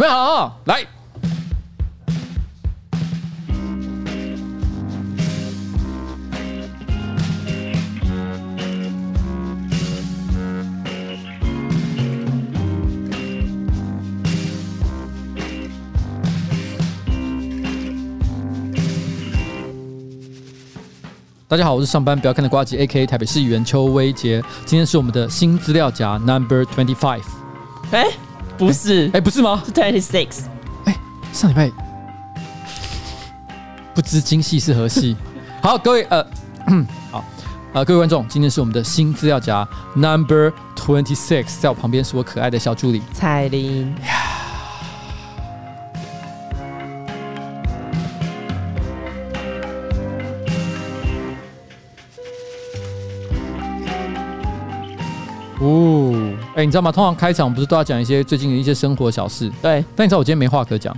准备好、哦，来。大家好，我是上班不要看的呱吉 ，A.K.A. 台北市议员邱威杰。今天是我们的新资料夹 Number 25。哎、欸，不是，哎、欸欸，不是吗？是 26。哎、欸，上礼拜不知今夕是何夕。好，各位好各位观众，今天是我们的新资料夹 Number 26。在我旁边是我可爱的小助理彩玲。哦，哎、欸，你知道吗？通常开场不是都要讲一些最近的一些生活小事？对。但你知道我今天没话可讲，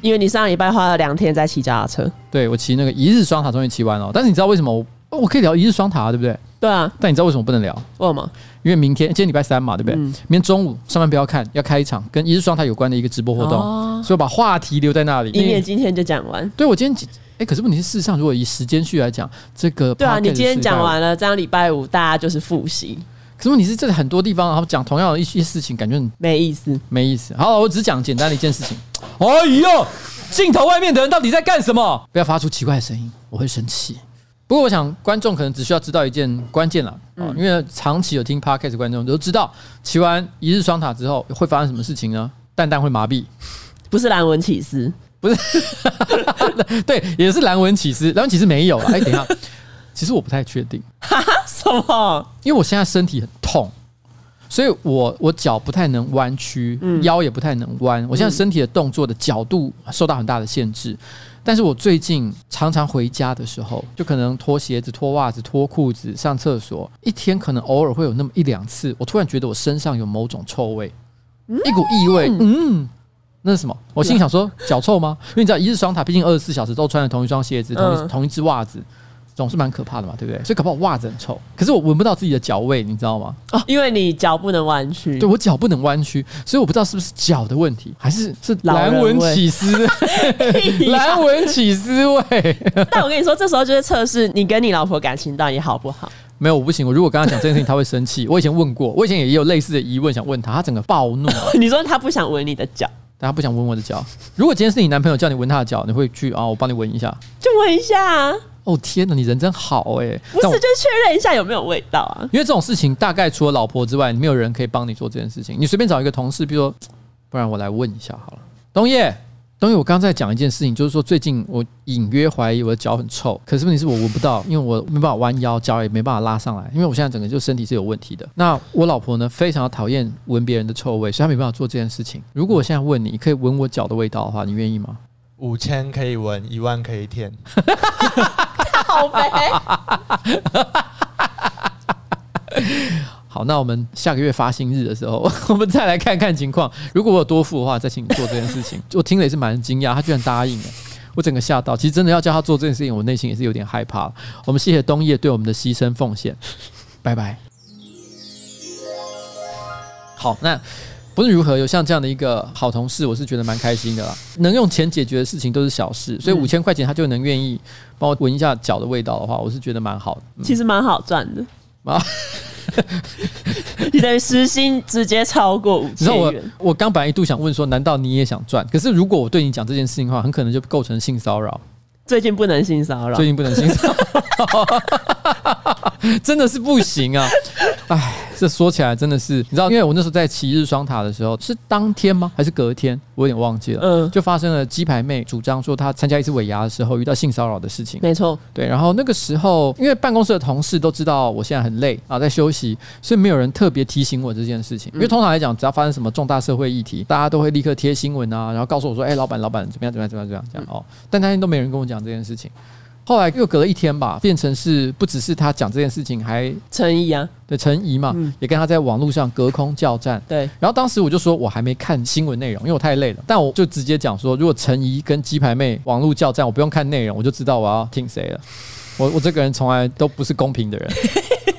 因为你上礼拜花了2天在骑脚踏车。对，我骑那个一日双塔终于骑完了。但是你知道为什么我可以聊一日双塔、啊，对不对？对啊。但你知道为什么不能聊？为什么？因为明天，今天礼拜三嘛，对不对？嗯、明天中午上班不要看，要开一场跟一日双塔有关的一个直播活动，哦、所以我把话题留在那里。以免今天就讲完。对，我今天。哎、欸，可是问题是，事实上如果以时间序来讲，这个对啊，你今天讲完了，这样礼拜五大家就是复习。可是问题是，这很多地方然后讲同样的一些事情，感觉没意思，没意思。好，我只讲简单的一件事情。哎呦，镜头外面的人到底在干什么？不要发出奇怪的声音，我会生气。不过我想观众可能只需要知道一件关键了、嗯，因为长期有听 podcast 的观众都知道，骑完一日双塔之后会发生什么事情呢？蛋蛋会麻痹，不是蓝纹起司，不是对，也是蓝纹起司，蓝纹起司没有了。哎、欸，等一下。其实我不太确定，哈哈，什么？因为我现在身体很痛，所以我脚不太能弯曲、嗯，腰也不太能弯。我现在身体的动作的角度受到很大的限制。但是我最近常常回家的时候，就可能脱鞋子、脱袜子、脱裤子、上厕所，一天可能偶尔会有那么1-2次，我突然觉得我身上有某种臭味，嗯、一股异味，嗯。那是什么？我心想说脚臭吗？因为你知道一日双塔，毕竟24小时都穿着同一双鞋子、同一只袜子。总是蛮可怕的嘛，对不对？所以搞不好袜子很臭，可是我闻不到自己的脚味，你知道吗？啊，因为你脚不能弯曲。对，我脚不能弯曲，所以我不知道是不是脚的问题，还是蓝纹起司，蓝纹起司味。但我跟你说，这时候就是测试你跟你老婆感情到底好不好。没有，我不行。我如果跟他讲这件事情，他会生气。我以前问过，我以前也有类似的疑问想问他，他整个暴怒。你说他不想闻你的脚？但他不想闻我的脚。如果今天是你男朋友叫你闻他的脚，你会去啊、哦？我帮你闻一下，就闻一下啊。哦天哪，你人真好哎、欸！不是，就确认一下有没有味道啊？因为这种事情大概除了老婆之外，没有人可以帮你做这件事情。你随便找一个同事，比如说，不然我来问一下好了。东野，我刚才讲一件事情，就是说最近我隐约怀疑我的脚很臭，可是问题是我闻不到，因为我没办法弯腰，脚也没办法拉上来，因为我现在整个就身体是有问题的。那我老婆呢，非常讨厌闻别人的臭味，所以她没办法做这件事情。如果我现在问你，可以闻我脚的味道的话，你愿意吗？5000可以闻，10000可以舔。好呗。好，那我们下个月发薪日的时候，我们再来看看情况。如果我有多付的话，再请你做这件事情。我听了也是蛮惊讶，他居然答应了，我整个吓到。其实真的要叫他做这件事情，我内心也是有点害怕。我们谢谢东叶对我们的牺牲奉献，拜拜。好，那。不论如何，有像这样的一个好同事，我是觉得蛮开心的啦。能用钱解决的事情都是小事，所以5000块钱他就能愿意帮我闻一下脚的味道的话，我是觉得蛮好的。嗯、其实蛮好赚的，啊、你的时薪直接超过5000元。我刚本来一度想问说，难道你也想赚？可是如果我对你讲这件事情的话，很可能就构成性骚扰。最近不能性骚扰，最近不能性骚扰，真的是不行啊！哎。这说起来真的是，你知道，因为我那时候在骑日双塔的时候，是当天吗？还是隔天？我有点忘记了。嗯，就发生了鸡排妹主张说她参加一次尾牙的时候遇到性骚扰的事情。没错，对。然后那个时候，因为办公室的同事都知道我现在很累啊，在休息，所以没有人特别提醒我这件事情。因为通常来讲，只要发生什么重大社会议题，大家都会立刻贴新闻啊，然后告诉我说：“哎，老板，怎么样？怎么样？怎么样？怎么样？”这样哦。但那天都没人跟我讲这件事情。后来又隔了1天吧，变成是不只是他讲这件事情，还陈怡啊，对陈怡嘛、嗯，也跟他在网络上隔空叫战。对，然后当时我就说，我还没看新闻内容，因为我太累了。但我就直接讲说，如果陈怡跟鸡排妹网络叫战，我不用看内容，我就知道我要听谁了。我这个人从来都不是公平的人，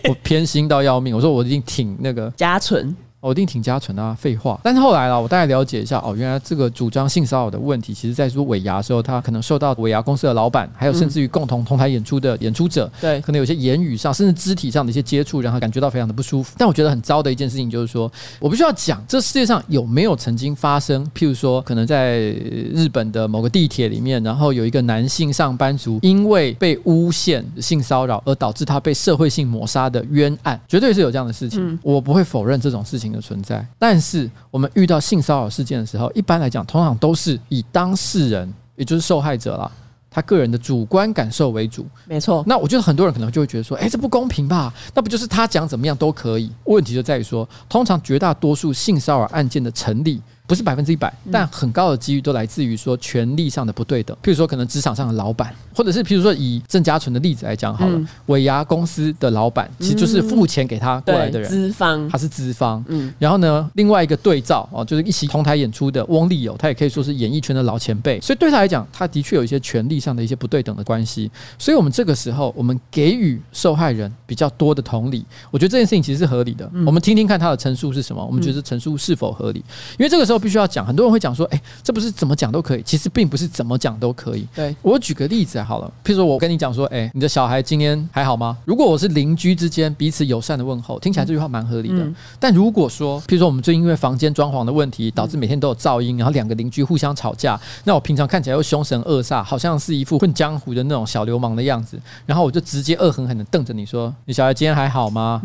我偏心到要命。我说我一定挺那个嘉纯。我一定挺家纯啊，废话。但是后来啦，我大概了解一下，哦，原来这个主张性骚扰的问题，其实在说尾牙的时候，他可能受到尾牙公司的老板，还有甚至于共同同台演出的演出者，对，可能有些言语上甚至肢体上的一些接触，让他感觉到非常的不舒服。但我觉得很糟的一件事情就是说，我必须要讲，这世界上有没有曾经发生，譬如说，可能在日本的某个地铁里面，然后有一个男性上班族因为被诬陷性骚扰而导致他被社会性抹杀的冤案，绝对是有这样的事情。我不会否认这种事情的存在，但是我们遇到性骚扰事件的时候，一般来讲通常都是以当事人也就是受害者啦，他个人的主观感受为主，没错。那我觉得很多人可能就会觉得说，这不公平吧，那不就是他讲怎么样都可以。问题就在于说，通常绝大多数性骚扰案件的成立不是100%，但很高的几率都来自于说权力上的不对等。譬如说可能职场上的老板，或者是譬如说以郑家纯的例子来讲好了，尾牙公司的老板其实就是付钱给他过来的人，资方，他是资方。然后呢，另外一个对照，就是一起同台演出的翁立友，他也可以说是演艺圈的老前辈，所以对他来讲，他的确有一些权力上的一些不对等的关系。所以我们这个时候，我们给予受害人比较多的同理，我觉得这件事情其实是合理的。我们听听看他的陈述是什么，我们觉得陈述是否合理，因为这个时候必须要讲，很多人会讲说，这不是怎么讲都可以，其实并不是怎么讲都可以。对，我举个例子好了，譬如说我跟你讲说，你的小孩今天还好吗？如果我是邻居之间彼此友善的问候，听起来这句话蛮合理的。但如果说，譬如说我们最近因为房间装潢的问题，导致每天都有噪音，然后两个邻居互相吵架，那我平常看起来又凶神恶煞，好像是一副混江湖的那种小流氓的样子，然后我就直接恶狠狠的瞪着你说，你小孩今天还好吗？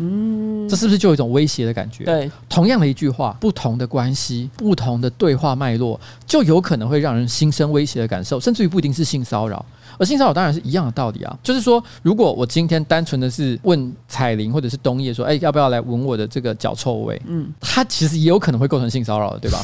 这是不是就有一种威胁的感觉？对，同样的一句话，不同的关系，不同的对话脉络，就有可能会让人心生威胁的感受，甚至于不一定是性骚扰。而性骚扰当然是一样的道理啊，就是说，如果我今天单纯的是问彩玲或者是冬叶说，要不要来闻我的这个脚臭味？它其实也有可能会构成性骚扰的，对吧？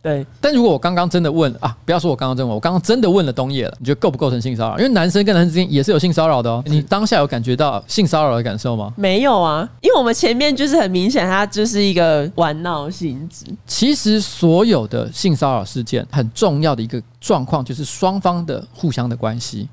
对。但如果我刚刚真的问啊，不要说我刚刚真的问，我刚刚真的问了冬叶了，你觉得构不构成性骚扰？因为男生跟男生之间也是有性骚扰的哦。你当下有感觉到性骚扰的感受吗？没有啊，因为我们前面就是很明显，它就是一个玩闹性质。其实所有的性骚扰事件很重要的一个状况就是双方的互相的关系。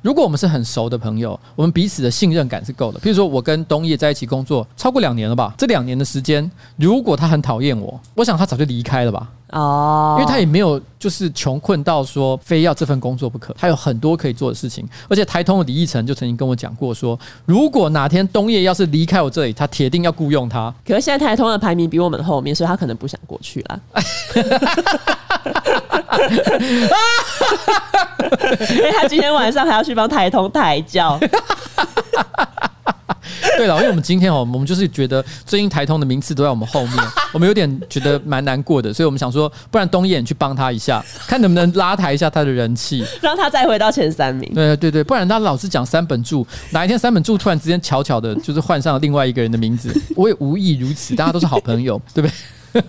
如果我们是很熟的朋友，我们彼此的信任感是够的。譬如说我跟冬叶在一起工作超过2年了吧，这2年的时间，如果他很讨厌我，我想他早就离开了吧。因为他也没有就是穷困到说非要这份工作不可，他有很多可以做的事情。而且台通的李义成就曾经跟我讲过说，如果哪天冬叶要是离开我这里，他铁定要雇佣他。可是现在台通的排名比我们后面，所以他可能不想过去啦。因为他今天晚上还要去帮台通抬轿。对了，因为我们今天我们就是觉得最近台通的名次都在我们后面，我们有点觉得蛮难过的，所以我们想说，不然冬叶去帮他一下，看能不能拉抬一下他的人气，让他再回到前3名。对对对，不然他老是讲三本柱，哪一天三本柱突然之间悄悄的，就是换上了另外一个人的名字，我也无意如此，大家都是好朋友，对不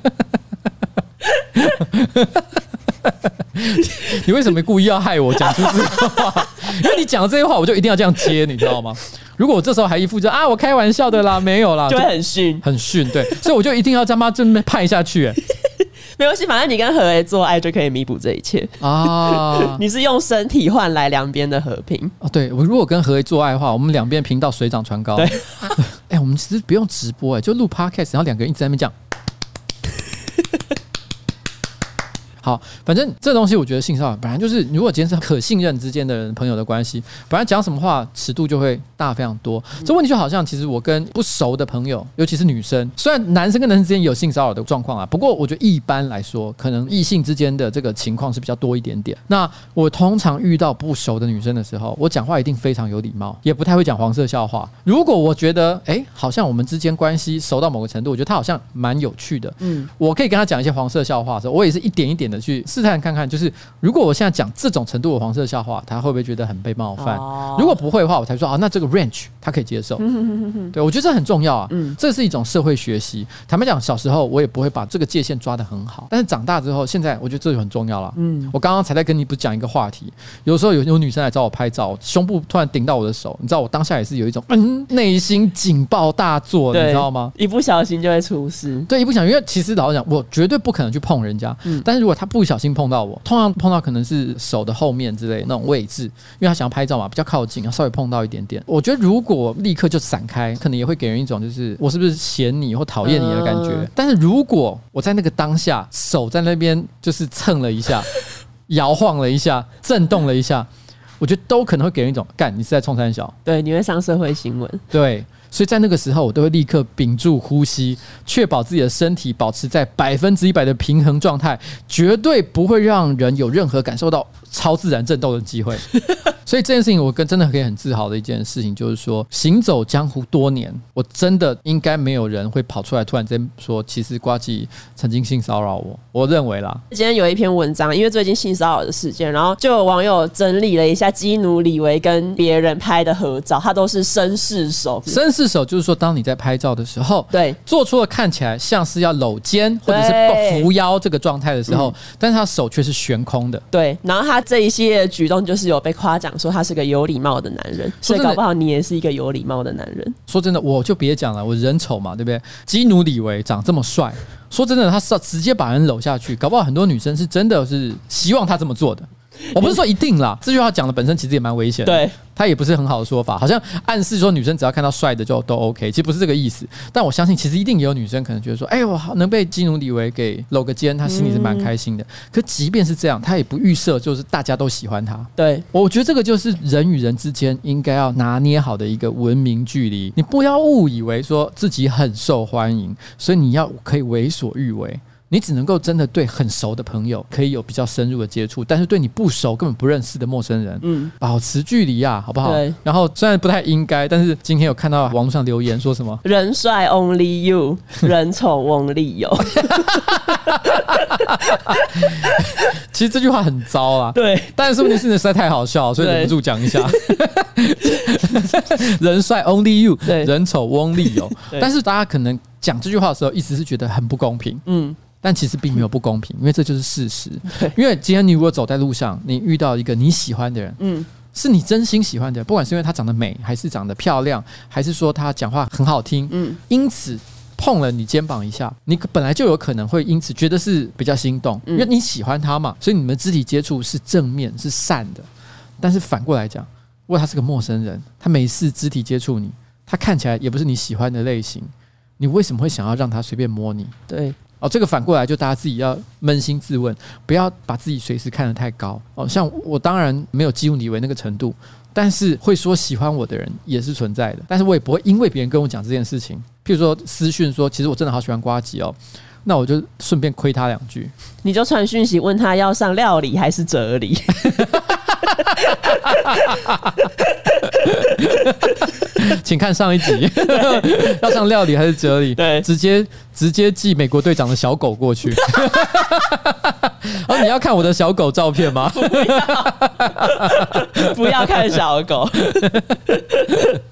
对？你为什么故意要害我讲出这个话？因为你讲这些话，我就一定要这样接，你知道吗？如果我这时候还一副就我开玩笑的啦，没有啦，就会很逊，很逊。对，所以我就一定要他妈正面判下去。没关系，反正你跟何为做爱就可以弥补这一切啊！你是用身体换来两边的和平。对，我如果跟何为做爱的话，我们两边频道水涨船高。对，我们其实不用直播，就录 podcast， 然后两个人一直在那边讲。好，反正这东西我觉得性骚扰本来就是，如果今天是可信任之间的人朋友的关系，本来讲什么话尺度就会大非常多。这问题就好像其实我跟不熟的朋友，尤其是女生，虽然男生跟男生之间也有性骚扰的状况啊，不过我觉得一般来说可能异性之间的这个情况是比较多一点点。那我通常遇到不熟的女生的时候，我讲话一定非常有礼貌，也不太会讲黄色笑话。如果我觉得好像我们之间关系熟到某个程度，我觉得她好像蛮有趣的，我可以跟她讲一些黄色笑话的时候，我也是一点一点的去试探看看，就是如果我现在讲这种程度的黄色笑话，他会不会觉得很被冒犯？如果不会的话，我才说那这个 range 他可以接受。对，我觉得这很重要啊，这是一种社会学习。坦白讲，小时候我也不会把这个界限抓得很好，但是长大之后，现在我觉得这就很重要了。我刚刚才在跟你不讲一个话题，有时候有女生来找我拍照，胸部突然顶到我的手，你知道我当下也是有一种内心警报大作，你知道吗？一不小心就会出事。对，一不小心，因为其实老实讲，我绝对不可能去碰人家，但是如果他不小心碰到我，通常碰到可能是手的后面之类的那种位置，因为他想要拍照嘛，比较靠近，稍微碰到一点点。我觉得如果立刻就闪开，可能也会给人一种就是我是不是嫌你或讨厌你的感觉。但是如果我在那个当下手在那边就是蹭了一下，摇晃了一下，震动了一下，我觉得都可能会给人一种干你是在冲三小，对，你会上社会新闻，对。所以在那个时候我都会立刻屏住呼吸，确保自己的身体保持在100%的平衡状态，绝对不会让人有任何感受到超自然震动的机会。所以这件事情我真的可以很自豪的一件事情就是说，行走江湖多年，我真的应该没有人会跑出来突然间说其实呱吉曾经性骚扰我，我认为啦。今天有一篇文章，因为最近性骚扰的事件，然后就有网友整理了一下基努李维跟别人拍的合照，他都是绅士手。绅士手就是说当你在拍照的时候，对，做出了看起来像是要搂肩或者是扶腰这个状态的时候，但是他手却是悬空的，对。然后他这一系列的举动就是有被夸奖说他是个有礼貌的男人，所以搞不好你也是一个有礼貌的男人。说真的，我就别讲了，我人丑嘛，对不对？基努李维长这么帅，说真的，他直接把人搂下去，搞不好很多女生是真的是希望他这么做的。我不是说一定啦，这句话讲的本身其实也蛮危险的，对，他也不是很好的说法，好像暗示说女生只要看到帅的就都 OK， 其实不是这个意思。但我相信其实一定也有女生可能觉得说，哎，我能被基努李维给搂个肩，他心里是蛮开心的。可即便是这样，他也不预设就是大家都喜欢他。对，我觉得这个就是人与人之间应该要拿捏好的一个文明距离，你不要误以为说自己很受欢迎，所以你要可以为所欲为。你只能够真的对很熟的朋友可以有比较深入的接触，但是对你不熟根本不认识的陌生人，保持距离啊，好不好？对。然后虽然不太应该，但是今天有看到网络上留言说什么人帅 only you 人丑 only you 其实这句话很糟啦，对，但是说不定是实在太好笑，所以忍不住讲一下人帅 only you 人丑 only you。 但是大家可能讲这句话的时候一直是觉得很不公平，但其实并没有不公平，因为这就是事实。因为今天你如果走在路上，你遇到一个你喜欢的人，是你真心喜欢的人，不管是因为他长得美，还是长得漂亮，还是说他讲话很好听，因此碰了你肩膀一下，你本来就有可能会因此觉得是比较心动，因为你喜欢他嘛，所以你们肢体接触是正面是善的。但是反过来讲，如果他是个陌生人，他每次肢体接触你，他看起来也不是你喜欢的类型，你为什么会想要让他随便摸你？对，哦，这个反过来就大家自己要扪心自问，不要把自己随时看得太高。哦，像我当然没有基努李维那个程度，但是会说喜欢我的人也是存在的。但是我也不会因为别人跟我讲这件事情，譬如说私讯说其实我真的好喜欢呱吉哦，那我就顺便亏他两句。你就传讯息问他要上料理还是哲理？请看上一集要上料理还是哲理，对，直接寄美国队长的小狗过去、哦，你要看我的小狗照片吗？不要看小狗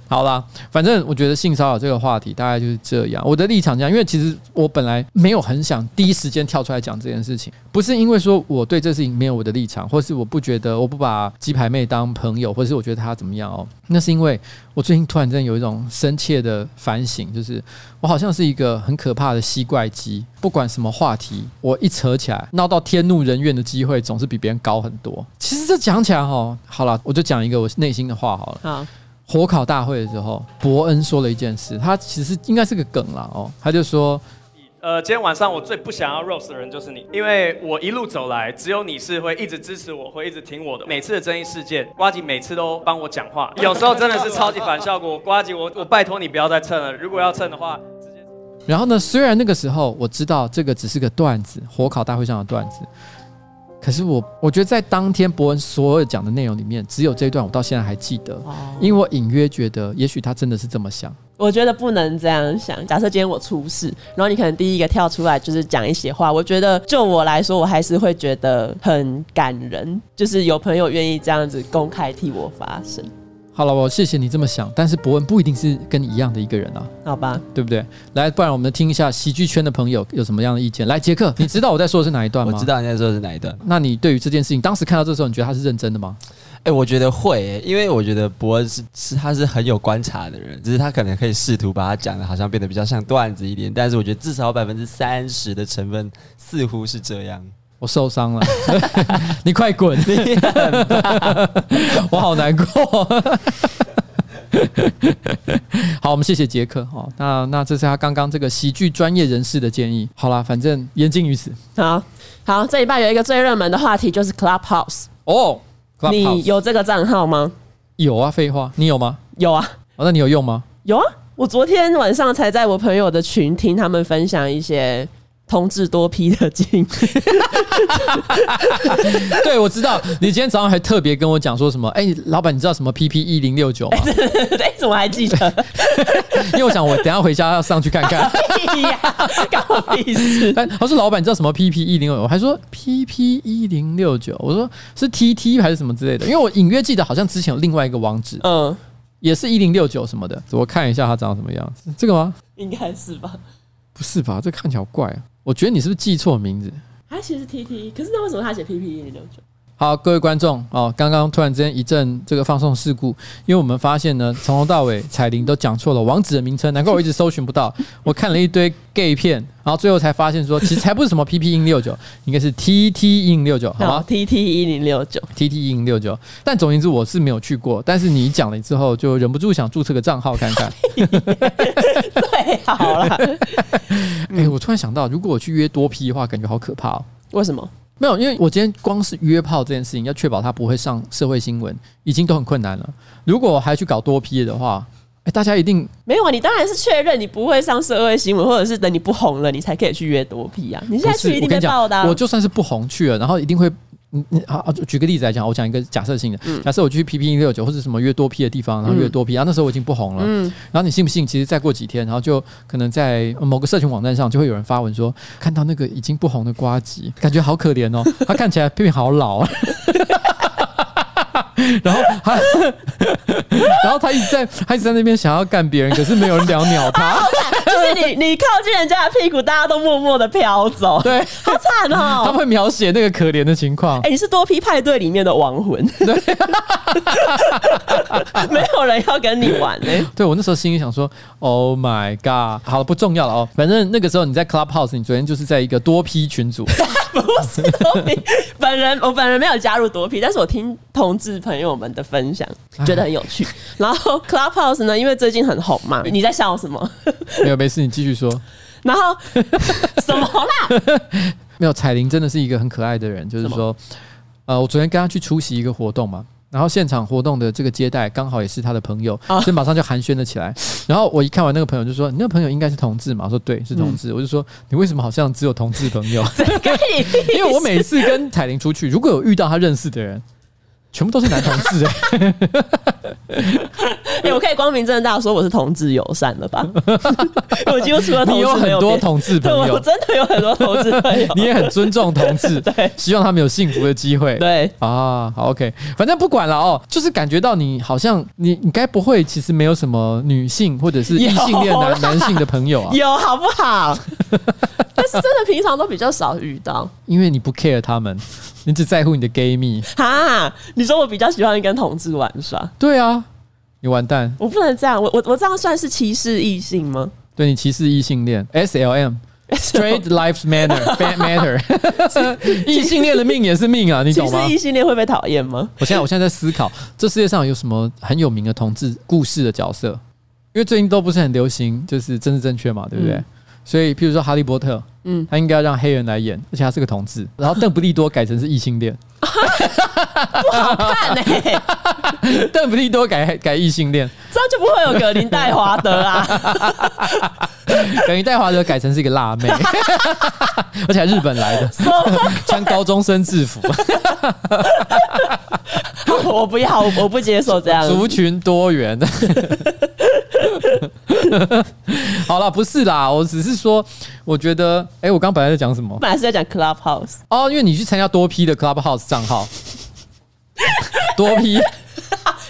好啦，反正我觉得性骚扰这个话题大概就是这样，我的立场这样。因为其实我本来没有很想第一时间跳出来讲这件事情，不是因为说我对这事情没有我的立场，或是我不觉得，我不把鸡排妹当朋友，或是我觉得她怎么样哦，那是因为我最近突然真的有一种深切的反省，就是我好像是一个很可怕的吸怪鸡，不管什么话题我一扯起来，闹到天怒人怨的机会总是比别人高很多。其实这讲起来哦，好啦，我就讲一个我内心的话好了。好，火烤大会的时候，伯恩说了一件事，他其实应该是个梗啦哦，他就说今天晚上我最不想要 roast 的人就是你，因为我一路走来，只有你是会一直支持我，会一直挺我的。每次的争议事件，呱吉每次都帮我讲话，有时候真的是超级反效果。呱吉，我拜托你不要再蹭了，如果要蹭的话，直接。然后呢，虽然那个时候我知道这个只是个段子，火烤大会上的段子，可是我觉得在当天伯恩所有讲的内容里面，只有这一段我到现在还记得，因为我隐约觉得，也许他真的是这么想。我觉得不能这样想，假设今天我出事，然后你可能第一个跳出来就是讲一些话，我觉得就我来说，我还是会觉得很感人，就是有朋友愿意这样子公开替我发声。好了，我谢谢你这么想，但是伯恩不一定是跟你一样的一个人啊，好吧，对不对？来，不然我们听一下喜剧圈的朋友有什么样的意见。来，杰克，你知道我在说的是哪一段吗？我知道你在说的是哪一段。那你对于这件事情，当时看到这时候，你觉得他是认真的吗？我觉得会因为我觉得伯恩他是很有观察的人，只是他可能可以试图把他讲的好像变得比较像段子一点，但是我觉得至少30%的成分似乎是这样。我我受伤了你快滚你很棒我好难过好，我们谢谢杰克、哦、那这是他刚刚这个喜剧专业人士的建议。好啦，反正言尽于此。好，这礼拜有一个最热门的话题就是 Clubhouse 哦、Clubhouse、你有这个账号吗？有啊，废话，你有吗？有啊、哦、那你有用吗？有啊，我昨天晚上才在我朋友的群听他们分享一些同志多批的经历对，我知道你今天早上还特别跟我讲说什么老板你知道什么 PP1069 吗？怎么还记得因为我想我等一下回家要上去看看干我屁事他说老板你知道什么 PP1069 我还说 PP1069 我说是 TT 还是什么之类的，因为我隐约记得好像之前有另外一个网址也是1069什么的，我看一下它长什么样子。这个吗？应该是吧？不是吧？这看起来好怪啊！我觉得你是不是记错名字？他写是 TT， 可是那为什么他写 PP1069？ 好，各位观众哦，刚刚突然之间一阵这个放送事故，因为我们发现呢，从头到尾彩玲都讲错了网址的名称，难怪我一直搜寻不到。我看了一堆 gay 片，然后最后才发现说，其实才不是什么 PP1069， 应该是 TT1069， 好吗 ？TT1069，TT1069。但总言之，我是没有去过，但是你讲了之后，就忍不住想注册个账号看看。对，好啦我突然想到，如果我去约多批的话，感觉好可怕哦。为什么？没有，因为我今天光是约炮这件事情，要确保他不会上社会新闻，已经都很困难了。如果我还去搞多批的话，大家一定没有啊！你当然是确认你不会上社会新闻，或者是等你不红了，你才可以去约多批啊。你现在去一定被爆的、啊。我就算是不红去了，然后一定会。举个例子来讲，我讲一个假设性的，假设我去 PP169 或者什么约多批的地方，然后约多批，然后那时候我已经不红了，然后你信不信？其实再过几天，然后就可能在某个社群网站上就会有人发文说，看到那个已经不红的呱吉，感觉好可怜哦，他看起来变好老。然后他一直在那边想要干别人，可是没有人鸟鸟他。啊、好惨，就是你靠近人家的屁股，大家都默默的飘走。对，好惨哦。他会描写那个可怜的情况。你是多批派对里面的亡魂。对，没有人要跟你玩。对，我那时候心里想说 ，Oh my god， 好了，不重要了哦。反正那个时候你在 Clubhouse， 你昨天就是在一个多批群组。不是多批，我本人没有加入多批，但是我听同志朋友们的分享，觉得很有趣。然后 Clubhouse 呢，因为最近很红嘛，你在笑什么？没有，没事，你继续说。然后什么啦？没有，彩玲真的是一个很可爱的人，就是说，我昨天跟她去出席一个活动嘛。然后现场活动的这个接待刚好也是他的朋友，所以马上就寒暄了起来。然后我一看完那个朋友就说：“你那个朋友应该是同志嘛？”我说：“对，是同志。”我就说：“你为什么好像只有同志朋友？”因为我每次跟彩玲出去，如果有遇到他认识的人，全部都是男同志我可以光明正大说我是同志友善了吧？我几乎除了同志，你有很多同志朋友，我真的有很多同志朋友，你也很尊重同志，对，希望他们有幸福的机会，对啊，好 ，OK， 反正不管了哦，就是感觉到你好像你该不会其实没有什么女性或者是异性恋男性的朋友啊？有好不好？但是真的平常都比较少遇到，因为你不 care 他们。你只在乎你的 gay 蜜哈？你说我比较喜欢跟同志玩耍？对啊，你完蛋！我不能这样，我这样算是歧视异性吗？对，你歧视异性恋 ，SLM Straight Lives Matter， 异性恋的命也是命啊，你懂吗？其实异性恋会被讨厌吗？我现在在思考，这世界上有什么很有名的同志故事的角色？因为最近都不是很流行，就是政治正确嘛，对不对？所以，譬如说哈利波特，他应该要让黑人来演，而且他是个同志。然后邓布利多改成是异性恋，不好看邓布利多改异性恋，这样就不会有格林戴华德啊。格林戴华德改成是一个辣妹，而且还日本来的，穿高中生制服。我不要，我不接受这样族群多元。好啦，不是啦，我只是说，我觉得，我刚本来在讲什么？本来是在讲 Clubhouse 哦，因为你去参加多批的 Clubhouse 账号，多批，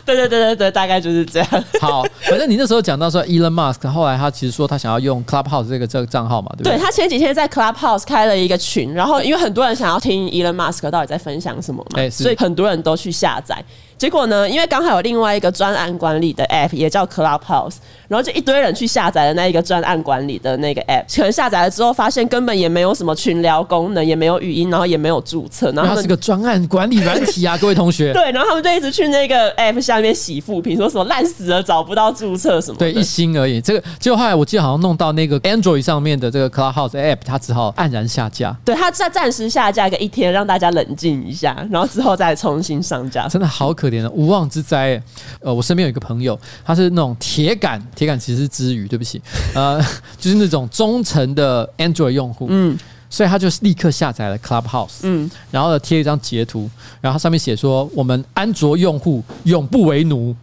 对，大概就是这样。好，反正你那时候讲到说 Elon Musk， 后来他其实说他想要用 Clubhouse 这个账号嘛，对不对？对，他前几天在 Clubhouse 开了一个群，然后因为很多人想要听 Elon Musk 到底在分享什么嘛，所以很多人都去下载。结果呢，因为刚好有另外一个专案管理的 app 也叫 Clubhouse， 然后就一堆人去下载了那一个专案管理的那个 app， 可能下载了之后发现根本也没有什么群聊功能，也没有语音，然后也没有注册，然后它是个专案管理软体啊，各位同学。对，然后他们就一直去那个 app 下面洗负评，说什么烂死了找不到注册什么的。对，一星而已。这个结果后来我记得好像弄到那个 Android 上面的这个 Clubhouse app， 它只好黯然下架。对，它暂时下架个一天，让大家冷静一下，然后之后再重新上架。真的好可怜的，无妄之灾、欸。我身边有一个朋友，他是那种铁杆其实是之余，对不起，就是那种忠诚的 Android 用户，嗯，所以他就立刻下载了 Clubhouse， 嗯，然后贴一张截图，然后上面写说：“我们安卓用户永不为奴。”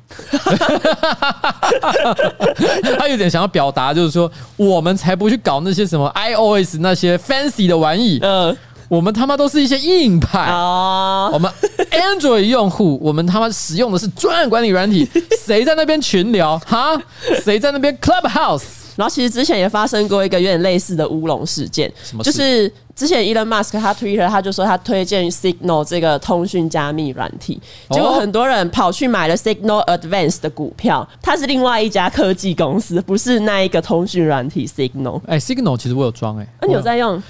他有点想要表达，就是说我们才不去搞那些什么 iOS 那些 fancy 的玩意，我们他妈都是一些硬派、我们 Android 用户，我们他妈使用的是专案管理软体，谁在那边群聊哈？谁在那边 Clubhouse？ 然后其实之前也发生过一个有点类似的乌龙事件，就是之前 Elon Musk 他 Twitter 他就说他推荐 Signal 这个通讯加密软体，结果很多人跑去买了 Signal Advance 的股票，它是另外一家科技公司，不是那一个通讯软体 Signal。Signal 其实我有装你有在用？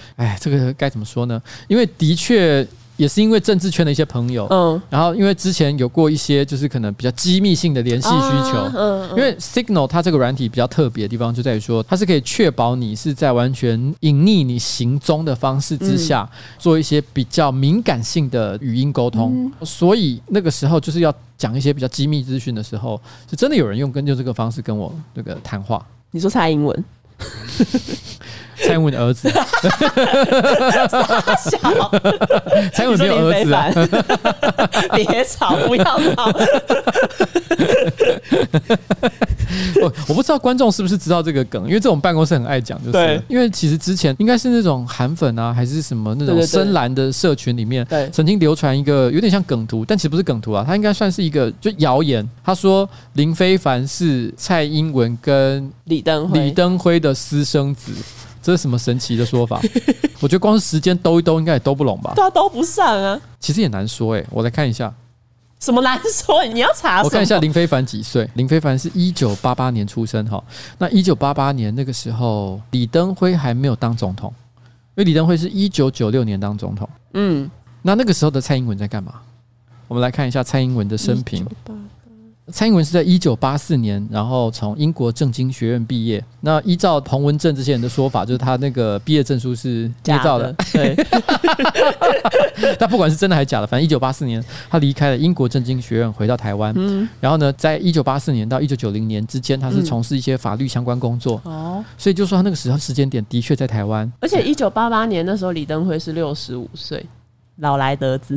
这个该怎么说呢？因为的确。也是因为政治圈的一些朋友，然后因为之前有过一些就是可能比较机密性的联系需求，因为 Signal 它这个软体比较特别的地方就在于说，它是可以确保你是在完全隐匿你行踪的方式之下，做一些比较敏感性的语音沟通，所以那个时候就是要讲一些比较机密资讯的时候，是真的有人用这个方式跟我那个谈话。你说蔡英文？蔡英文的儿子傻笑，蔡英文没有儿子别吵，不要吵我不知道观众是不是知道这个梗，因为这种办公室很爱讲，就是因为其实之前应该是那种韩粉啊还是什么那种深蓝的社群里面，曾经流传一个有点像梗图，但其实不是梗图啊，它应该算是一个就谣言，他说林非凡是蔡英文跟李登辉的私生子，这是什么神奇的说法？我觉得光是时间兜一兜应该也兜不拢吧，对啊，兜不上啊，其实也难说我来看一下。什么难说？你要查什么？我看一下林非凡几岁？林非凡是1988年出生哈。那1988年那个时候，李登辉还没有当总统，因为李登辉是1996年当总统。嗯，那个时候的蔡英文在干嘛？我们来看一下蔡英文的生平。蔡英文是在1984年，然后从英国政经学院毕业。那依照彭文正这些人的说法，就是他那个毕业证书是捏造的。对，但不管是真的还是假的，反正1984年他离开了英国政经学院，回到台湾。然后呢，在1984年到1990年之间，他是从事一些法律相关工作。所以就说他那个时候时间点的确在台湾。而且1988年那时候，李登辉是65岁，老来得子。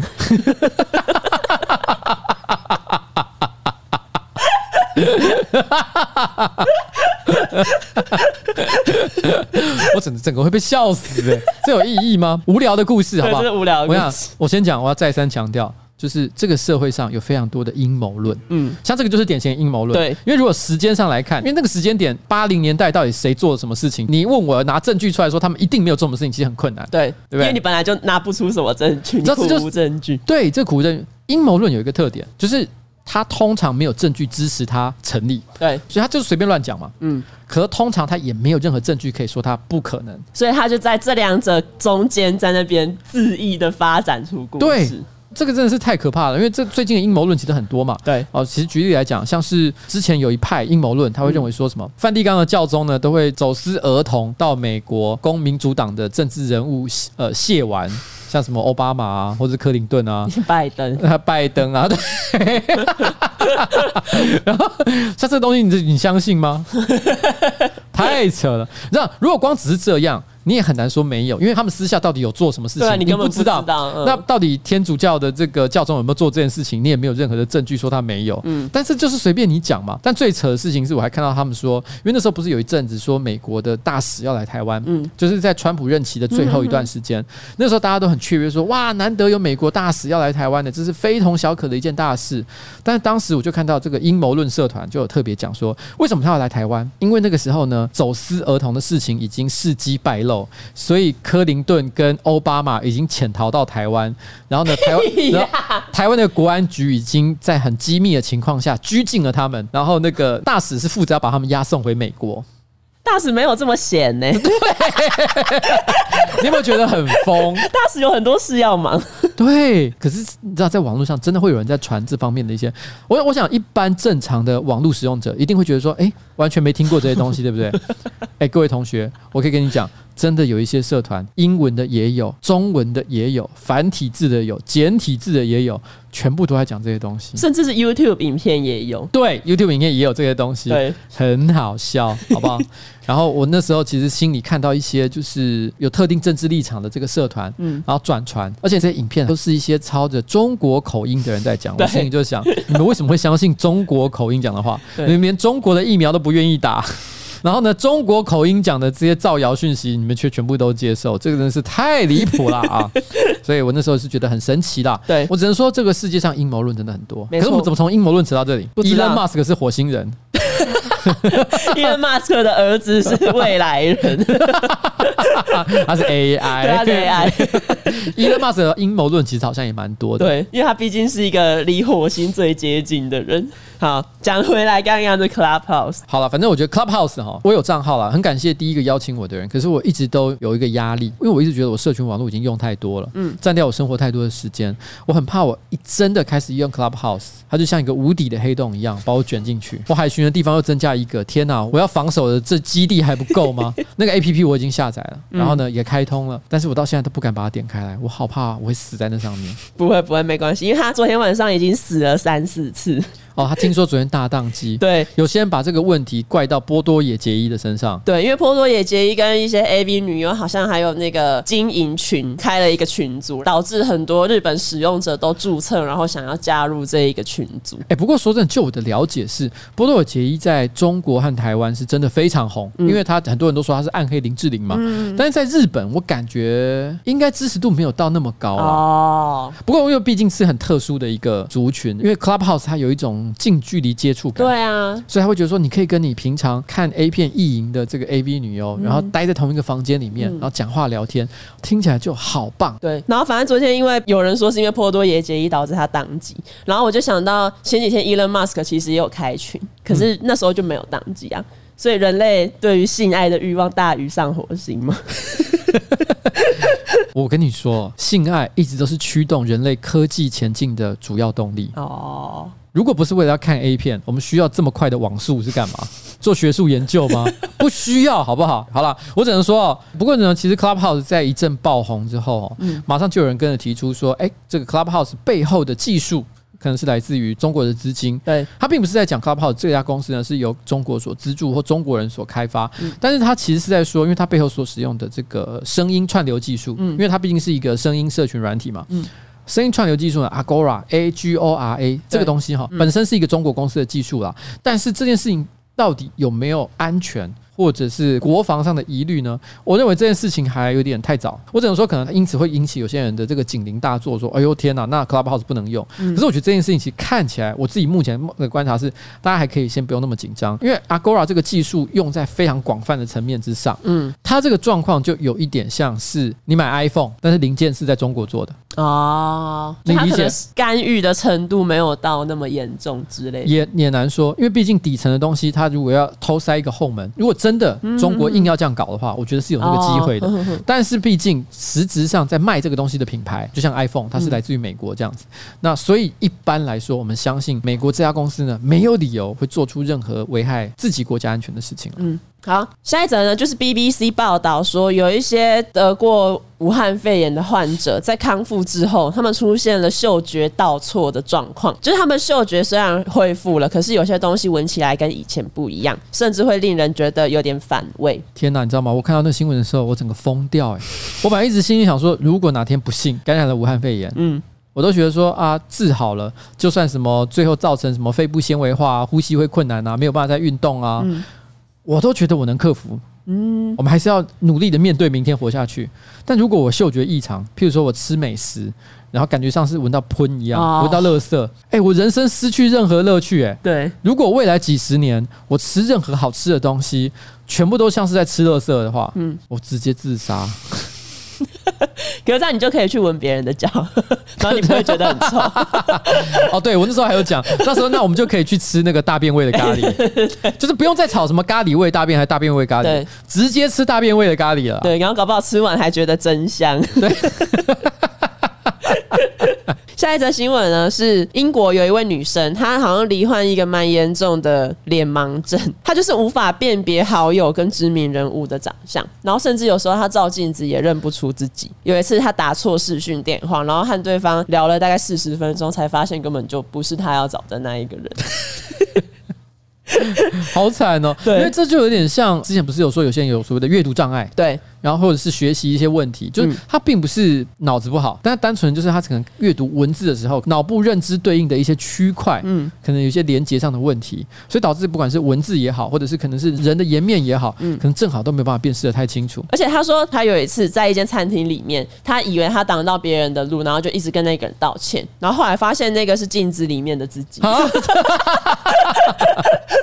我整个会被笑死这有意义吗？无聊的故事好不好？无聊的故事。我先讲，我要再三强调，就是这个社会上有非常多的阴谋论，像这个就是典型的阴谋论。对，因为如果时间上来看，因为那个时间点80年代到底谁做了什么事情，你问我拿证据出来说他们一定没有做什么事情，其实很困难。对，因为你本来就拿不出什么证据，你苦无证据。对，这苦无证据。阴谋论有一个特点，就是他通常没有证据支持他成立，对，所以他就是随便乱讲嘛。可是通常他也没有任何证据可以说他不可能，所以他就在这两者中间，在那边恣意的发展出故事。对，这个真的是太可怕了，因为这最近的阴谋论其实很多嘛。对，其实举例来讲，像是之前有一派阴谋论，他会认为说什么梵蒂冈的教宗呢都会走私儿童到美国供民主党的政治人物亵玩。像什么奥巴马啊，或者克林顿啊，拜登啊，对。然后像这东西你相信吗？太扯了！你知道，如果光只是这样，你也很难说没有，因为他们私下到底有做什么事情，你根本不知道。那到底天主教的这个教宗有没有做这件事情，你也没有任何的证据说他没有。但是就是随便你讲嘛。但最扯的事情是，我还看到他们说，因为那时候不是有一阵子说美国的大使要来台湾，就是在川普任期的最后一段时间，那时候大家都很雀跃说，哇，难得有美国大使要来台湾的，这是非同小可的一件大事。但是当时我就看到这个阴谋论社团就有特别讲说，为什么他要来台湾？因为那个时候呢，走私儿童的事情已经事迹败露。受，所以克林顿跟奥巴马已经潜逃到台湾，然后呢，台湾的国安局已经在很机密的情况下拘禁了他们，然后那个大使是负责要把他们押送回美国。大使没有这么闲呢、欸，对，你有没有觉得很疯？大使有很多事要忙，对。可是你知道，在网络上真的会有人在传这方面的一些，我想一般正常的网络使用者一定会觉得说，哎、欸，完全没听过这些东西，对不对？哎、欸，各位同学，我可以跟你讲，真的有一些社团，英文的也有，中文的也有，繁体字的有，简体字的也有。全部都在讲这些东西，甚至是 YouTube 影片也有。对， YouTube 影片也有这些东西，对，很好笑，好不好？然后我那时候其实心里看到一些就是有特定政治立场的这个社团，嗯，然后转传，而且这些影片都是一些操着中国口音的人在讲。我心里就想，你们为什么会相信中国口音讲的话？你们连中国的疫苗都不愿意打。然后呢，中国口音讲的这些造谣讯息，你们却全部都接受，这个真是太离谱了啊！所以我那时候是觉得很神奇啦。对，我只能说这个世界上阴谋论真的很多。可是我们怎么从阴谋论扯到这里 ？Elon Musk 是火星人，Elon Musk 的儿子是未来人，他是 AI， 他是 AI。Elon Musk 的阴谋论其实好像也蛮多的，对，因为他毕竟是一个离火星最接近的人。好，讲回来刚刚的 Clubhouse。好了，反正我觉得 Clubhouse 哈，我有账号啦，很感谢第一个邀请我的人。可是我一直都有一个压力，因为我一直觉得我社群网络已经用太多了，嗯，占掉我生活太多的时间。我很怕我一真的开始用 Clubhouse， 它就像一个无底的黑洞一样把我卷进去。我海巡的地方又增加一个，天哪！我要防守的这基地还不够吗？那个 APP 我已经下载了，然后呢也开通了，但是我到现在都不敢把它点开来，我好怕我会死在那上面。不会不会，没关系，因为他昨天晚上已经死了3-4次。哦，他听说昨天大宕机，对，有些人把这个问题怪到波多野结衣的身上，对，因为波多野结衣跟一些 AV 女优好像还有那个经营群开了一个群组，导致很多日本使用者都注册，然后想要加入这一个群组。哎、欸，不过说真的，就我的了解是，波多野结衣在中国和台湾是真的非常红，因为他很多人都说他是暗黑林志玲嘛，但是在日本我感觉应该支持度没有到那么高啊。哦、不过因为毕竟是很特殊的一个族群，因为 Clubhouse 它有一种近距离接触感，对啊，所以他会觉得说，你可以跟你平常看 A 片意淫的这个 AV 女优，然后待在同一个房间里面，然后讲话聊天，听起来就好棒。对，然后反正昨天因为有人说是因为波多野结衣导致他宕机，然后我就想到前几天 Elon Musk 其实也有开群，可是那时候就没有宕机啊。所以人类对于性爱的欲望大于上火星吗？我跟你说，性爱一直都是驱动人类科技前进的主要动力哦。如果不是为了要看 A 片，我们需要这么快的网速是干嘛？做学术研究吗？不需要，好不好？好啦，我只能说，不过呢，其实 Clubhouse 在一阵爆红之后，马上就有人跟着提出说，哎、欸，这个 Clubhouse 背后的技术可能是来自于中国的资金。对，他并不是在讲 Clubhouse 这家公司呢是由中国所资助或中国人所开发，但是他其实是在说，因为他背后所使用的这个声音串流技术，因为他毕竟是一个声音社群软体嘛，声音串流技术呢 Agora Agora 这个东西哈，本身是一个中国公司的技术啦，但是这件事情到底有没有安全或者是国防上的疑虑呢？我认为这件事情还有点太早，我只能说可能因此会引起有些人的这个警铃大作，说哎呦天哪，那 Clubhouse 不能用。可是我觉得这件事情其实看起来，我自己目前的观察是，大家还可以先不用那么紧张，因为 Agora 这个技术用在非常广泛的层面之上，它这个状况就有一点像是你买 iPhone， 但是零件是在中国做的哦，你理解？干预的程度没有到那么严重之类的，也难说，因为毕竟底层的东西，它如果要偷塞一个后门，如果真的中国硬要这样搞的话，我觉得是有那个机会的。但是毕竟实质上在卖这个东西的品牌，就像 iPhone， 它是来自于美国这样子。那所以一般来说，我们相信美国这家公司呢，没有理由会做出任何危害自己国家安全的事情。好，下一则呢，就是 BBC 报道说，有一些得过武汉肺炎的患者在康复之后，他们出现了嗅觉倒错的状况，就是他们嗅觉虽然恢复了，可是有些东西闻起来跟以前不一样，甚至会令人觉得有点反胃。天哪，你知道吗？我看到那新闻的时候，我整个疯掉哎！我本来一直心里想说，如果哪天不幸感染了武汉肺炎，我都觉得说啊，治好了，就算什么最后造成什么肺部纤维化、呼吸会困难啊，没有办法再运动啊。我都觉得我能克服，我们还是要努力的面对明天活下去。但如果我嗅觉异常，譬如说我吃美食，然后感觉像是闻到喷一样，闻到垃圾，我人生失去任何乐趣。对，如果未来几十年我吃任何好吃的东西全部都像是在吃垃圾的话，我直接自杀。可是这样你就可以去闻别人的脚，然后你不会觉得很臭。哦，对，我那时候还有讲，那时候那我们就可以去吃那个大便味的咖喱，就是不用再炒什么咖喱味大便还是大便味咖喱，直接吃大便味的咖喱了。对，然后搞不好吃完还觉得真香。对。下一则新闻呢，是英国有一位女生，她好像罹患一个蛮严重的脸盲症，她就是无法辨别好友跟知名人物的长相，然后甚至有时候她照镜子也认不出自己。有一次她打错视讯电话，然后和对方聊了大概40分钟，才发现根本就不是她要找的那一个人。好惨哦！因为这就有点像之前不是有说有些人有所谓的阅读障碍，对，然后或者是学习一些问题，就是他并不是脑子不好，但单纯就是他可能阅读文字的时候，脑部认知对应的一些区块，可能有些连接上的问题，所以导致不管是文字也好，或者是可能是人的颜面也好，可能正好都没有办法辨识得太清楚。而且他说他有一次在一间餐厅里面，他以为他挡到别人的路，然后就一直跟那个人道歉，然后后来发现那个是镜子里面的自己。啊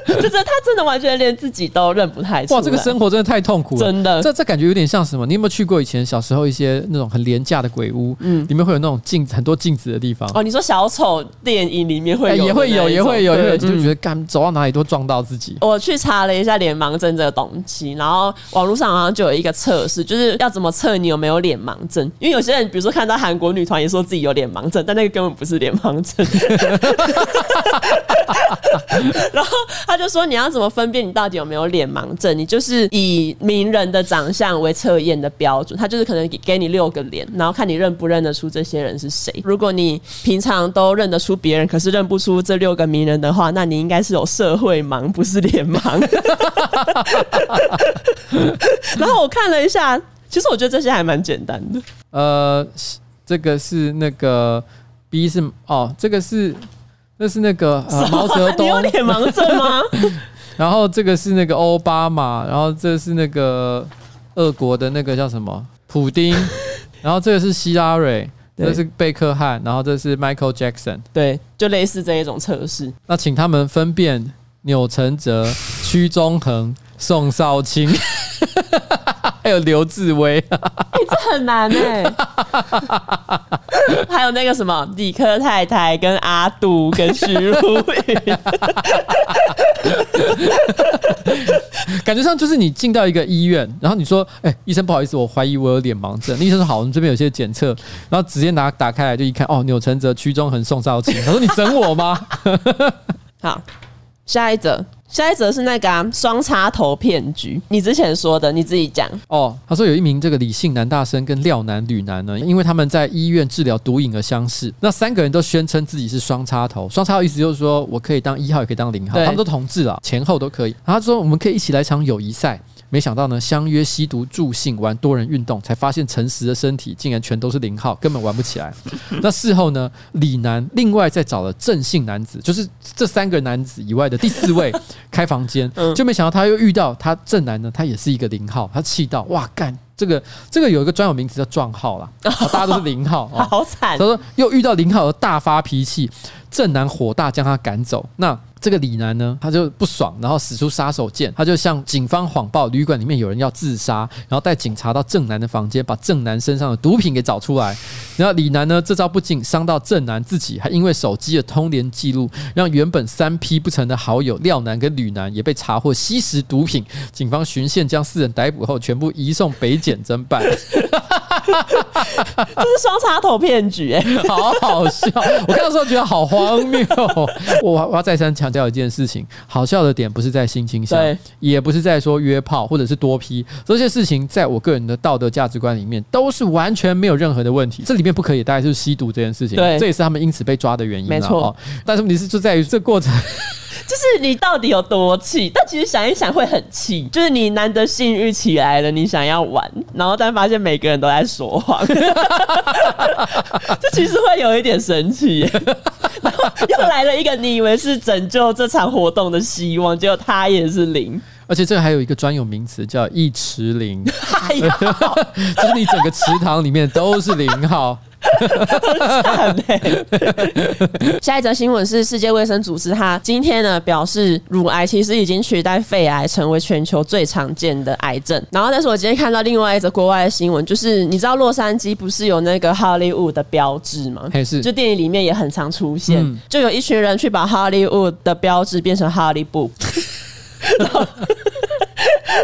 就是他真的完全连自己都认不太出来。哇，这个生活真的太痛苦了，真的。这感觉有点像什么？你有没有去过以前小时候一些那种很廉价的鬼屋？里面会有那种镜子，很多镜子的地方。哦，你说小丑电影里面会有，也会有，也会有，就觉得干走到哪里都撞到自己。我去查了一下脸盲症这个东西，然后网络上好像就有一个测试，就是要怎么测你有没有脸盲症。因为有些人，比如说看到韩国女团也说自己有脸盲症，但那个根本不是脸盲症。然后他就说，你要怎么分辨你到底有没有脸盲症？你就是以名人的长相为测验的标准，他就是可能给你6个脸，然后看你认不认得出这些人是谁。如果你平常都认得出别人，可是认不出这6个名人的话，那你应该是有社会盲，不是脸盲。然后我看了一下，其实我觉得这些还蛮简单的。这个是那个 B 是哦，这个是。这是那个毛泽东，你有脸盲症吗？然后这个是那个奥巴马，然后这是那个俄国的那个叫什么普丁，然后这个是希拉蕊，这是贝克汉，然后这是 Michael Jackson， 对，就类似这一种测试。那请他们分辨钮承泽、屈中恒、宋少卿，还有刘志威，这很难还有那个什么理科太太跟阿杜跟徐如云，感觉上就是你进到一个医院，然后你说：“医生不好意思，我怀疑我有脸盲症。”医生说：“好，我们这边有些检测。”然后直接打开来就一看，哦，钮承泽、屈中恒、宋少卿。他说：“你整我吗？”好，下一则。下一则是那个双插头骗局，你之前说的，你自己讲哦。他说有一名这个李姓男大生跟廖男、吕男呢，因为他们在医院治疗毒瘾而相识。那3个人都宣称自己是双插头，双插头意思就是说我可以当1号，也可以当0号，他们都同志了，前后都可以。然后他说我们可以一起来场友谊赛。没想到呢，相约吸毒、助兴、玩多人运动，才发现诚实的身体竟然全都是0号，根本玩不起来。那事后呢，李男另外再找了郑姓男子，就是这3个男子以外的第4位开房间，就没想到他又遇到他郑男呢，他也是一个0号，他气到哇干！这个有一个专有名词叫撞号啦，大家都是0号，好惨。他说又遇到0号而大发脾气，郑男火大将他赶走。那这个李男呢，他就不爽，然后使出杀手锏，他就向警方谎报旅馆里面有人要自杀，然后带警察到郑男的房间，把郑男身上的毒品给找出来。然后李男呢，这招不仅伤到郑男自己，还因为手机的通联记录，让原本3批不成的好友廖男跟吕男也被查获吸食毒品。警方循线将4人逮捕后，全部移送北检侦办。这是双插头骗局，好好笑！我看到时候觉得好荒谬。我要再三强调一件事情，好笑的点不是在性倾向，也不是在说约炮或者是多批这些事情，在我个人的道德价值观里面都是完全没有任何的问题。这里面不可以，大概就是吸毒这件事情，这也是他们因此被抓的原因，没错。但是问题是就在于这过程。就是你到底有多气？但其实想一想会很气，就是你难得性欲起来了，你想要玩，然后但发现每个人都在说谎，这其实会有一点神奇耶。然后又来了一个你以为是拯救这场活动的希望，结果他也是0。而且这还有一个专有名词叫一池林，哎、就是你整个池塘里面都是零号。下一则新闻是世界卫生组织，它今天呢表示，乳癌其实已经取代肺癌成为全球最常见的癌症。然后，但是我今天看到另外一则国外的新闻，就是你知道洛杉矶不是有那个 Hollywood 的标志吗？是，就电影里面也很常出现，就有一群人去把 Hollywood 的标志变成 Hollywood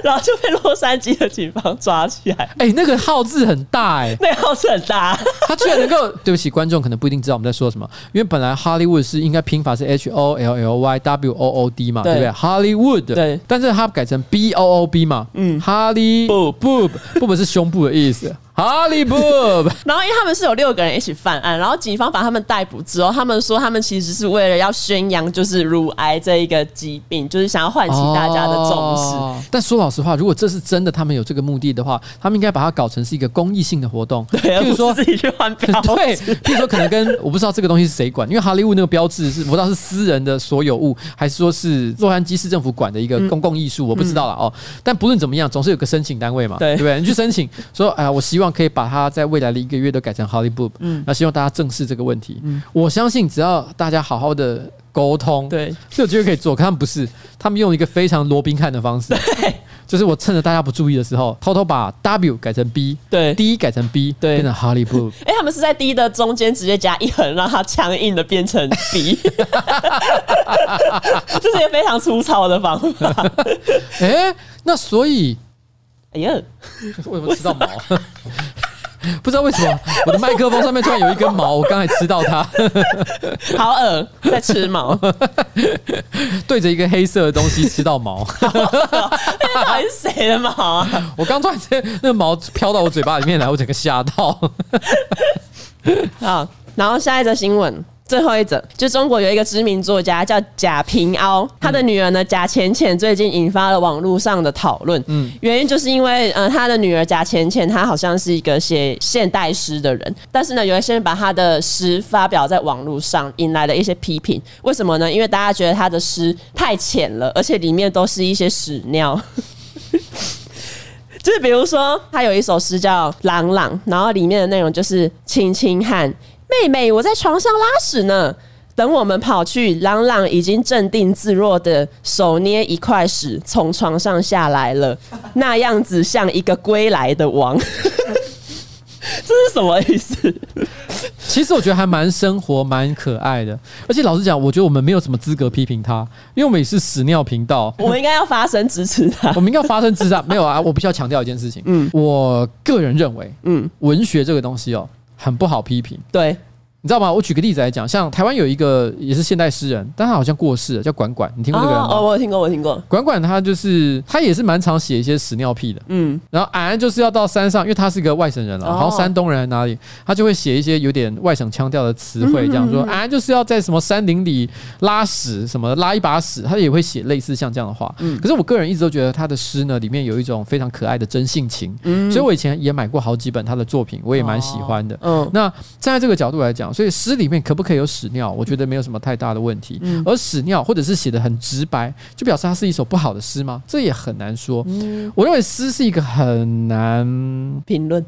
然后就被洛杉矶的警方抓起来。哎、欸，那个号字很大哎、欸，那个号字很大，他居然能够……对不起，观众可能不一定知道我们在说什么，因为本来 Hollywood 是应该拼法是 HOLLYWOOD 嘛， 对不对 ？Hollywood， 对，但是他改成 BOOB 嘛，嗯 ，Hollywood，Boob 是胸部的意思。Hollywood 然后因为他们是有6个人一起犯案，然后警方把他们逮捕之后，他们说他们其实是为了要宣扬就是乳癌这一个疾病，就是想要唤起大家的重视、哦、但说老实话，如果这是真的他们有这个目的的话，他们应该把它搞成是一个公益性的活动，对，而不是自己去换标志。对，譬如说可能跟我不知道这个东西是谁管，因为 Hollywood 那个标志是我不知道是私人的所有物还是说是洛杉矶市政府管的一个公共艺术、嗯、我不知道啦、哦、但不论怎么样总是有个申请单位嘛， 对不对？你去申请说、我希望可以把它在未来的1个月都改成 Hollywood， 那希望大家正视这个问题、嗯、我相信只要大家好好的沟通，对，所以我觉得可以做。可他们不是，他们用一个非常罗宾汉的方式，就是我趁着大家不注意的时候偷偷把 W 改成 B， 对 D 改成 B， 对，变成 Hollywood、欸、他们是在 D 的中间直接加一横让它强硬的变成 B 这是一个非常粗糙的方法、欸、那所以哎呀，我有没有吃到毛？不知道为什么我的麦克风上面突然有一根毛，我刚才吃到它，好恶，在吃毛，对着一个黑色的东西吃到毛，那到底是谁的毛啊？我刚突然间那个毛飘到我嘴巴里面来，我整个吓到。好，然后下一则新闻。最后一则，就中国有一个知名作家叫贾平凹，他的女儿呢贾浅浅最近引发了网络上的讨论、嗯、原因就是因为他的女儿贾浅浅她好像是一个写现代诗的人，但是呢有一些人把他的诗发表在网络上，引来了一些批评。为什么呢？因为大家觉得他的诗太浅了，而且里面都是一些屎尿就是比如说他有一首诗叫《朗朗》，然后里面的内容就是轻轻汗妹妹，我在床上拉屎呢。等我们跑去，朗朗已经镇定自若的手捏一块屎，从床上下来了，那样子像一个归来的王。这是什么意思？其实我觉得还蛮生活蛮可爱的，而且老实讲我觉得我们没有什么资格批评他，因为我们也是屎尿频道，我们应该要发声支持他我们应该要发声支持他。没有啊，我必须要强调一件事情、嗯、我个人认为、嗯、文学这个东西哦很不好批评，对，你知道吗？我举个例子来讲，像台湾有一个也是现代诗人，但他好像过世了，叫管管，你听过这个人吗？哦，我听过。管管他就是他也是蛮常写一些屎尿屁的，嗯，然后俺就是要到山上，因为他是个外省人了，然后山东人还哪里，他就会写一些有点外省腔调的词汇，这样说俺就是要在什么山林里拉屎，什么拉一把屎，他也会写类似像这样的话。嗯，可是我个人一直都觉得他的诗呢，里面有一种非常可爱的真性情，嗯，所以我以前也买过好几本他的作品，我也蛮喜欢的。嗯，那站在这个角度来讲。所以诗里面可不可以有屎尿，我觉得没有什么太大的问题、嗯、而屎尿或者是写得很直白，就表示它是一首不好的诗吗？这也很难说、嗯、我认为诗是一个很难评论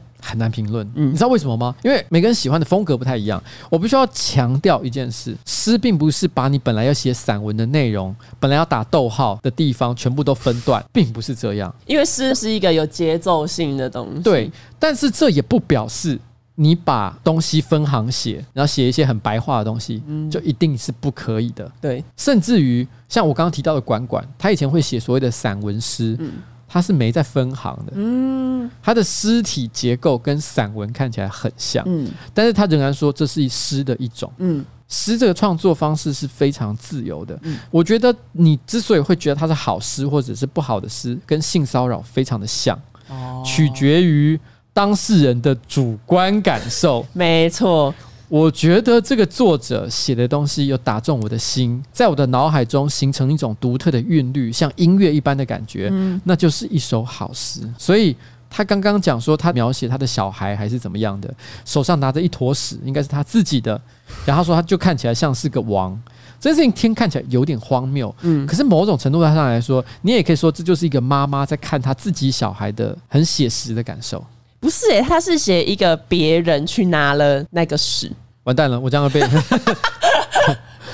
你知道为什么吗？因为每个人喜欢的风格不太一样。我必须要强调一件事，诗并不是把你本来要写散文的内容，本来要打逗号的地方全部都分段，并不是这样，因为诗是一个有节奏性的东西。对，但是这也不表示你把东西分行写，然后写一些很白话的东西、嗯、就一定是不可以的。对，甚至于像我刚刚提到的管管，他以前会写所谓的散文诗、嗯，他是没在分行的，嗯，他的诗体结构跟散文看起来很像，嗯，但是他仍然说这是诗的一种，嗯。诗这个创作方式是非常自由的、嗯、我觉得你之所以会觉得它是好诗或者是不好的诗，跟性骚扰非常的像、哦、取决于当事人的主观感受。没错，我觉得这个作者写的东西有打中我的心，在我的脑海中形成一种独特的韵律，像音乐一般的感觉、嗯、那就是一首好诗。所以他刚刚讲说他描写他的小孩还是怎么样的，手上拿着一坨屎，应该是他自己的，然后他说他就看起来像是个王，这件事情听看起来有点荒谬，嗯，可是某种程度上来说，你也可以说这就是一个妈妈在看她自己小孩的很写实的感受。不是耶，他是写一个别人去拿了那个屎。完蛋了，我这样被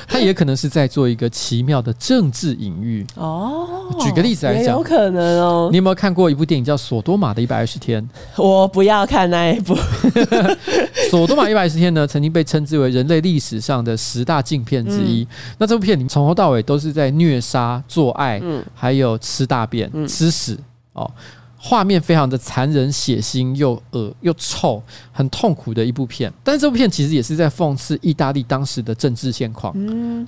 他也可能是在做一个奇妙的政治隐喻哦。举个例子来讲，也有可能哦。你有没有看过一部电影叫《索多玛的120天》？我不要看那一部。《索多玛120天》呢，曾经被称之为人类历史上的10大禁片之一。那这部片从头到尾都是在虐杀、做爱，还有吃大便、吃屎哦。画面非常的残忍、血腥又恶又臭，很痛苦的一部片。但是这部片其实也是在讽刺意大利当时的政治现况，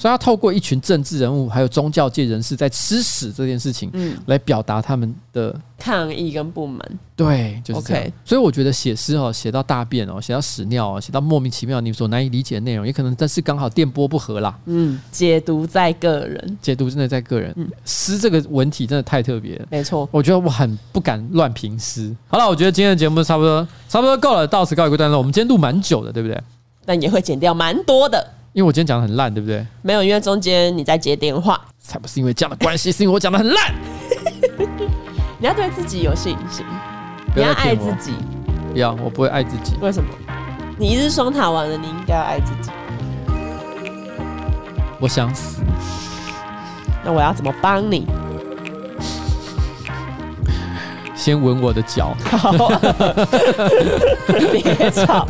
所以他透过一群政治人物还有宗教界人士在吃屎这件事情，来表达他们的抗议跟不满。对，就是这样。Okay. 所以我觉得写诗哦，写到大便哦，写到屎尿哦，写到莫名其妙你所难以理解的内容，也可能但是刚好电波不合啦。嗯，解读在个人，解读真的在个人。诗这个文体真的太特别了，没错。我觉得我很不敢乱评诗。好了，我觉得今天的节目差不多够了，到此告一个段落。我们今天录蛮久的，对不对？但也会剪掉蛮多的，因为我今天讲的很烂，对不对？没有，因为中间你在接电话，才不是因为这样的关系，是因为我讲的很烂。你要对自己有信心，你要爱自己。不要，我不会爱自己。为什么？你一日双塔完了，你应该要爱自己。我想死。那我要怎么帮你？先吻我的脚。好，别吵。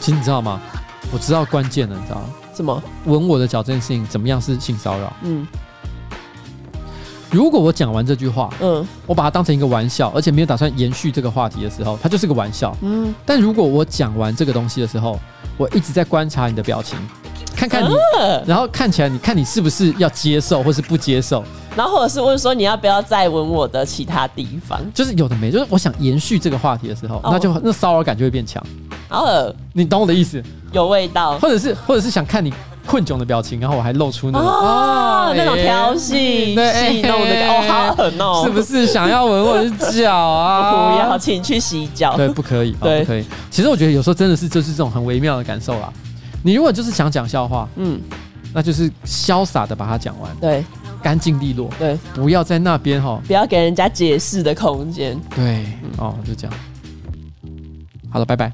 其实你知道吗？我知道关键了，你知道吗？什么？吻我的脚这件事情怎么样是性骚扰？嗯，如果我讲完这句话，我把它当成一个玩笑，而且没有打算延续这个话题的时候，它就是个玩笑。嗯，但如果我讲完这个东西的时候，我一直在观察你的表情，看看你，然后看起来你看你是不是要接受或是不接受，然后或者是问说你要不要再吻我的其他地方，就是有的没，就是我想延续这个话题的时候，那骚扰感就会变强。你懂我的意思，有味道，或者是想看你困窘的表情，然后我还露出那种那种调戏戏弄的哦，好狠哦！是不是想要吻我的脚啊？不要，请去洗脚。对，不可以，对，不可以。其实我觉得有时候真的是就是这种很微妙的感受啦。你如果就是想讲笑话，那就是潇洒的把它讲完，对，干净利落，对，不要在那边不要给人家解释的空间，对，就这样。好了，拜拜。